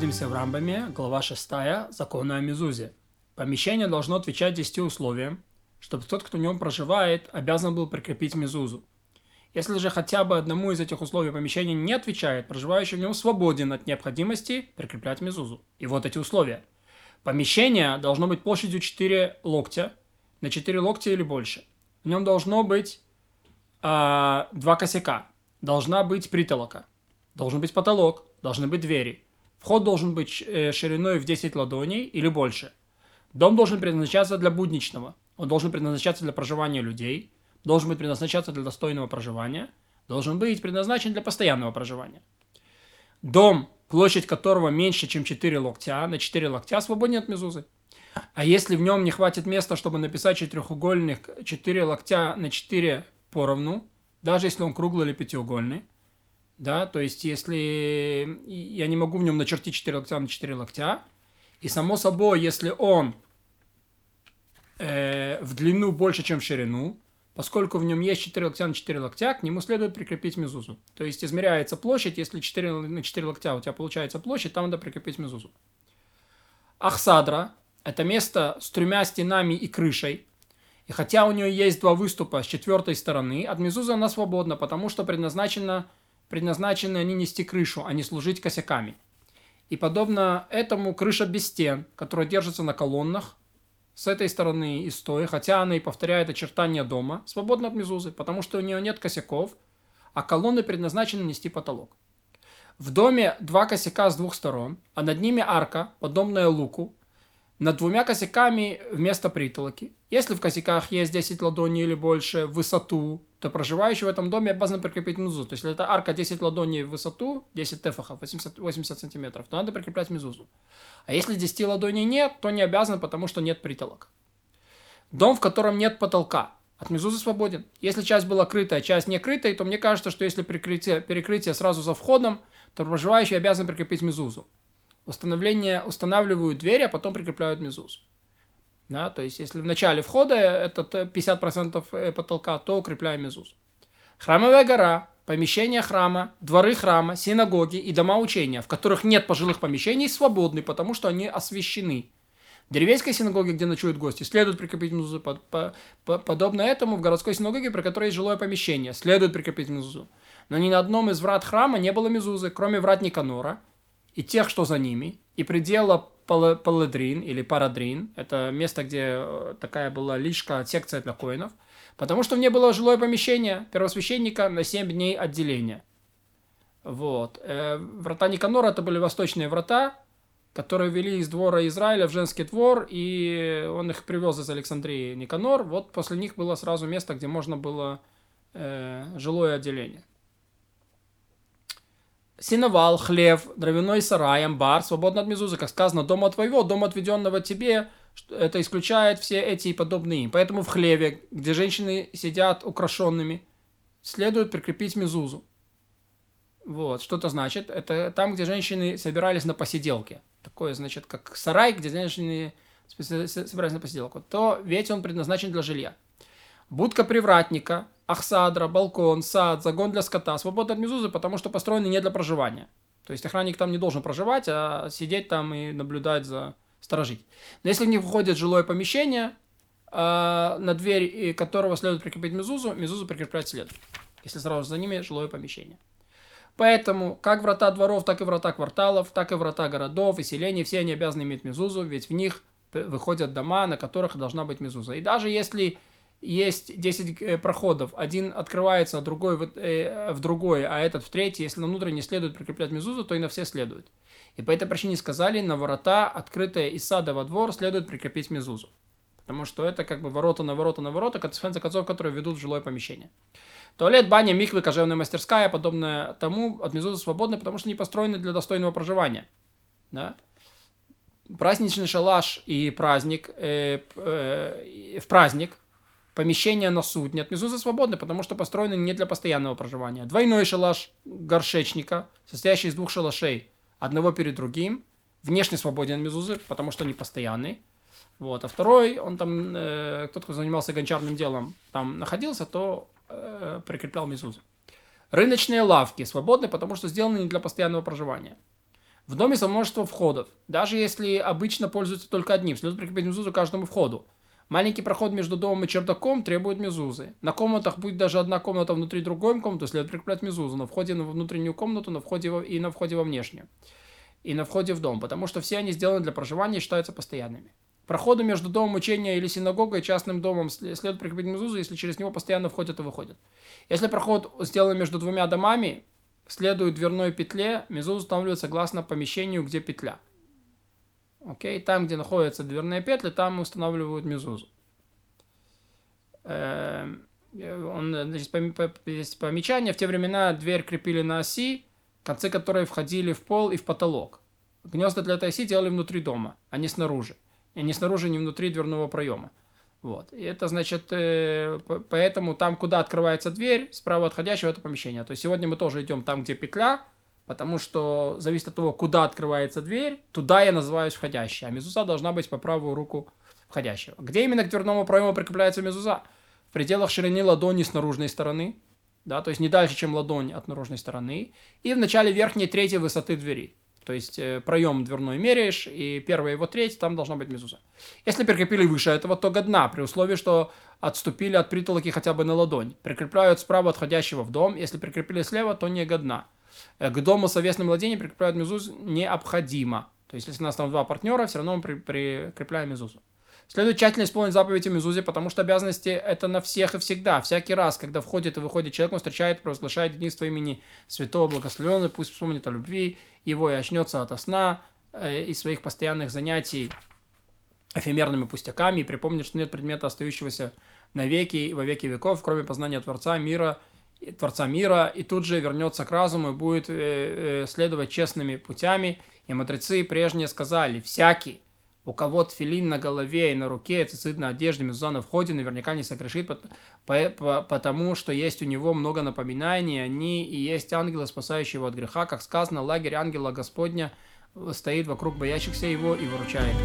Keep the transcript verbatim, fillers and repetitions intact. находимся в Рамбаме, глава шестая, закона о мизузе. Помещение должно отвечать десяти условиям, чтобы тот, кто в нем проживает, обязан был прикрепить мизузу. Если же хотя бы одному из этих условий помещение не отвечает, проживающий в нем свободен от необходимости прикреплять мизузу. И вот эти условия. Помещение должно быть площадью четыре локтя, на четыре локтя или больше. В нем должно быть э, два косяка, должна быть притолока, должен быть потолок, должны быть двери. Вход должен быть шириной в десять ладоней или больше. Дом должен предназначаться для будничного, он должен предназначаться для проживания людей, должен быть предназначаться для достойного проживания, должен быть предназначен для постоянного проживания. Дом, площадь которого меньше, чем четыре локтя, на четыре локтя свободен от мизузы. А если в нем не хватит места, чтобы написать четырехугольник четыре локтя на четыре поровну, даже если он круглый или пятиугольный, да, то есть если я не могу в нем начертить четыре локтя на четыре локтя, и само собой, если он э, в длину больше, чем в ширину, поскольку в нем есть четыре локтя на четыре локтя, к нему следует прикрепить мизузу. То есть измеряется площадь, если четыре на четыре локтя у тебя получается площадь, там надо прикрепить мизузу. Ахсадра – это место с тремя стенами и крышей. И хотя у нее есть два выступа с четвертой стороны, от мизузы она свободна, потому что предназначена, предназначены они нести крышу, а не служить косяками. И подобно этому крыша без стен, которая держится на колоннах, с этой стороны и с той, хотя она и повторяет очертания дома, свободна от мизузы, потому что у нее нет косяков, а колонны предназначены нести потолок. В доме два косяка с двух сторон, а над ними арка, подобная луку, над двумя косяками вместо притолоки. Если в косяках есть десять ладоней или больше в высоту, то проживающий в этом доме обязан прикрепить мизузу. То есть, если это арка десять ладоней в высоту, десять тфахов, восемьдесят сантиметров, то надо прикреплять мизузу. А если десяти ладоней нет, то не обязан, потому что нет притолок. Дом, в котором нет потолка, от мизузы свободен. Если часть была крытая, часть не крытая, то мне кажется, что если перекрытие, перекрытие сразу за входом, то проживающий обязан прикрепить мизузу. Установление, устанавливают дверь, а потом прикрепляют мизузу. Да, то есть, если в начале входа это пятьдесят процентов потолка, то укрепляем мизузу. Храмовая гора, помещения храма, дворы храма, синагоги и дома учения, в которых нет пожилых помещений, свободны, потому что они освящены. В деревенской синагоге, где ночуют гости, следует прикрепить мизузу. Под, по, по, подобно этому в городской синагоге, при которой есть жилое помещение, следует прикрепить мизузу. Но ни на одном из врат храма не было мизузы, кроме врат Никанора и тех, что за ними, и предела Паладрин или Паладрин, это место, где такая была лишка, секция для коинов, потому что в ней было жилое помещение первосвященника на семь дней отделения. Вот. Врата Никанора, это были восточные врата, которые вели из двора Израиля в женский двор, и он их привез из Александрии Никанор. Вот после них было сразу место, где можно было э, жилое отделение. Сеновал, хлев, дровяной сарай, амбар, свободно от мизузы, как сказано, дома твоего, дома отведенного тебе, это исключает все эти и подобные. Поэтому в хлеве, где женщины сидят украшенными, следует прикрепить мизузу. Вот, что это значит? Это там, где женщины собирались на посиделке. Такое, значит, как сарай, где женщины собирались на посиделку. То ведь он предназначен для жилья. Будка привратника, ахсадра, балкон, сад, загон для скота свободны от мизузы, потому что построены не для проживания. То есть охранник там не должен проживать, а сидеть там и наблюдать за... сторожить. Но если в них входит жилое помещение, на дверь которого следует прикрепить мизузу, мизузу прикреплять следует, если сразу за ними жилое помещение. Поэтому как врата дворов, так и врата кварталов, так и врата городов и селений, все они обязаны иметь мизузу, ведь в них выходят дома, на которых должна быть мизуза. И даже если... есть десять проходов, один открывается, а другой в, э, в другой, а этот в третий. Если на внутренний следует прикреплять мизузу, то и на все следует. И по этой причине сказали, на ворота, открытые из сада во двор, следует прикрепить мизузу. Потому что это как бы ворота на ворота на ворота, в конце концов, которые ведут в жилое помещение. Туалет, баня, михвы, кожевная мастерская, подобное тому, от мизузы свободны, потому что не построены для достойного проживания. Да? Праздничный шалаш и праздник, э, э, в праздник, помещение на судне от мизузы свободны, потому что построены не для постоянного проживания. Двойной шалаш горшечника, состоящий из двух шалашей, одного перед другим, внешне свободен от мизузы, потому что они постоянный. Вот. А второй, он там, э, тот, кто занимался гончарным делом, там находился, то э, прикреплял мизузу. Рыночные лавки свободны, потому что сделаны не для постоянного проживания. В доме со множеством входов, даже если обычно пользуются только одним, следует прикрепить мизузу к каждому входу. Маленький проход между домом и чердаком требует мизузы. На комнатах будет даже одна комната внутри другой комнаты, следует прикреплять мизузу на входе во внутреннюю комнату на входе во, и на входе во внешнюю, и на входе в дом, потому что все они сделаны для проживания и считаются постоянными. Проходу между домом учения или синагогой и частным домом следует прикрепить мизузу, если через него постоянно входят и выходят. Если проход сделан между двумя домами, следует дверной петле, мизуза устанавливается согласно помещению, где петля. Окей, там, где находятся дверные петли, там устанавливают мизузу. Он, значит, помечание. В те времена дверь крепили на оси, концы которой входили в пол и в потолок. Гнезда для этой оси делали внутри дома, а не снаружи. И не снаружи, не внутри дверного проема. Вот. И это значит, поэтому там, куда открывается дверь, справа отходящего, это помещение. То есть сегодня мы тоже идем там, где петля, потому что зависит от того, куда открывается дверь, туда я называюсь входящий. А мизуза должна быть по правую руку входящего. Где именно к дверному проему прикрепляется мизуза? В пределах ширины ладони с наружной стороны, да, то есть не дальше, чем ладонь от наружной стороны, и в начале верхней трети высоты двери. То есть проем дверной меряешь, и первая его треть, там должна быть мизуза. Если прикрепили выше этого, то годна, при условии, что отступили от притолоки хотя бы на ладонь. Прикрепляют справа отходящего в дом, если прикрепили слева, то не годна. К дому совместным владением прикрепляют мизузу необходимо. То есть, если у нас там два партнера, все равно мы прикрепляем мизузу. Следует тщательно исполнить заповедь о мизузе, потому что обязанности это на всех и всегда. Всякий раз, когда входит и выходит человек, он встречает, провозглашает единство имени святого благословенного, пусть вспомнит о любви его и очнется ото сна э, и своих постоянных занятий эфемерными пустяками, и припомнит, что нет предмета, остающегося навеки и во веки веков, кроме познания Творца мира, Творца мира, и тут же вернется к разуму и будет э, э, следовать честными путями. И мудрецы прежние сказали: всякий, у кого тфилин на голове и на руке, цицит на одежде, мизуза на входе, наверняка не согрешит, потому что есть у него много напоминаний, они и есть ангелы, спасающие его от греха. Как сказано, лагерь ангела Господня стоит вокруг боящихся его и выручает.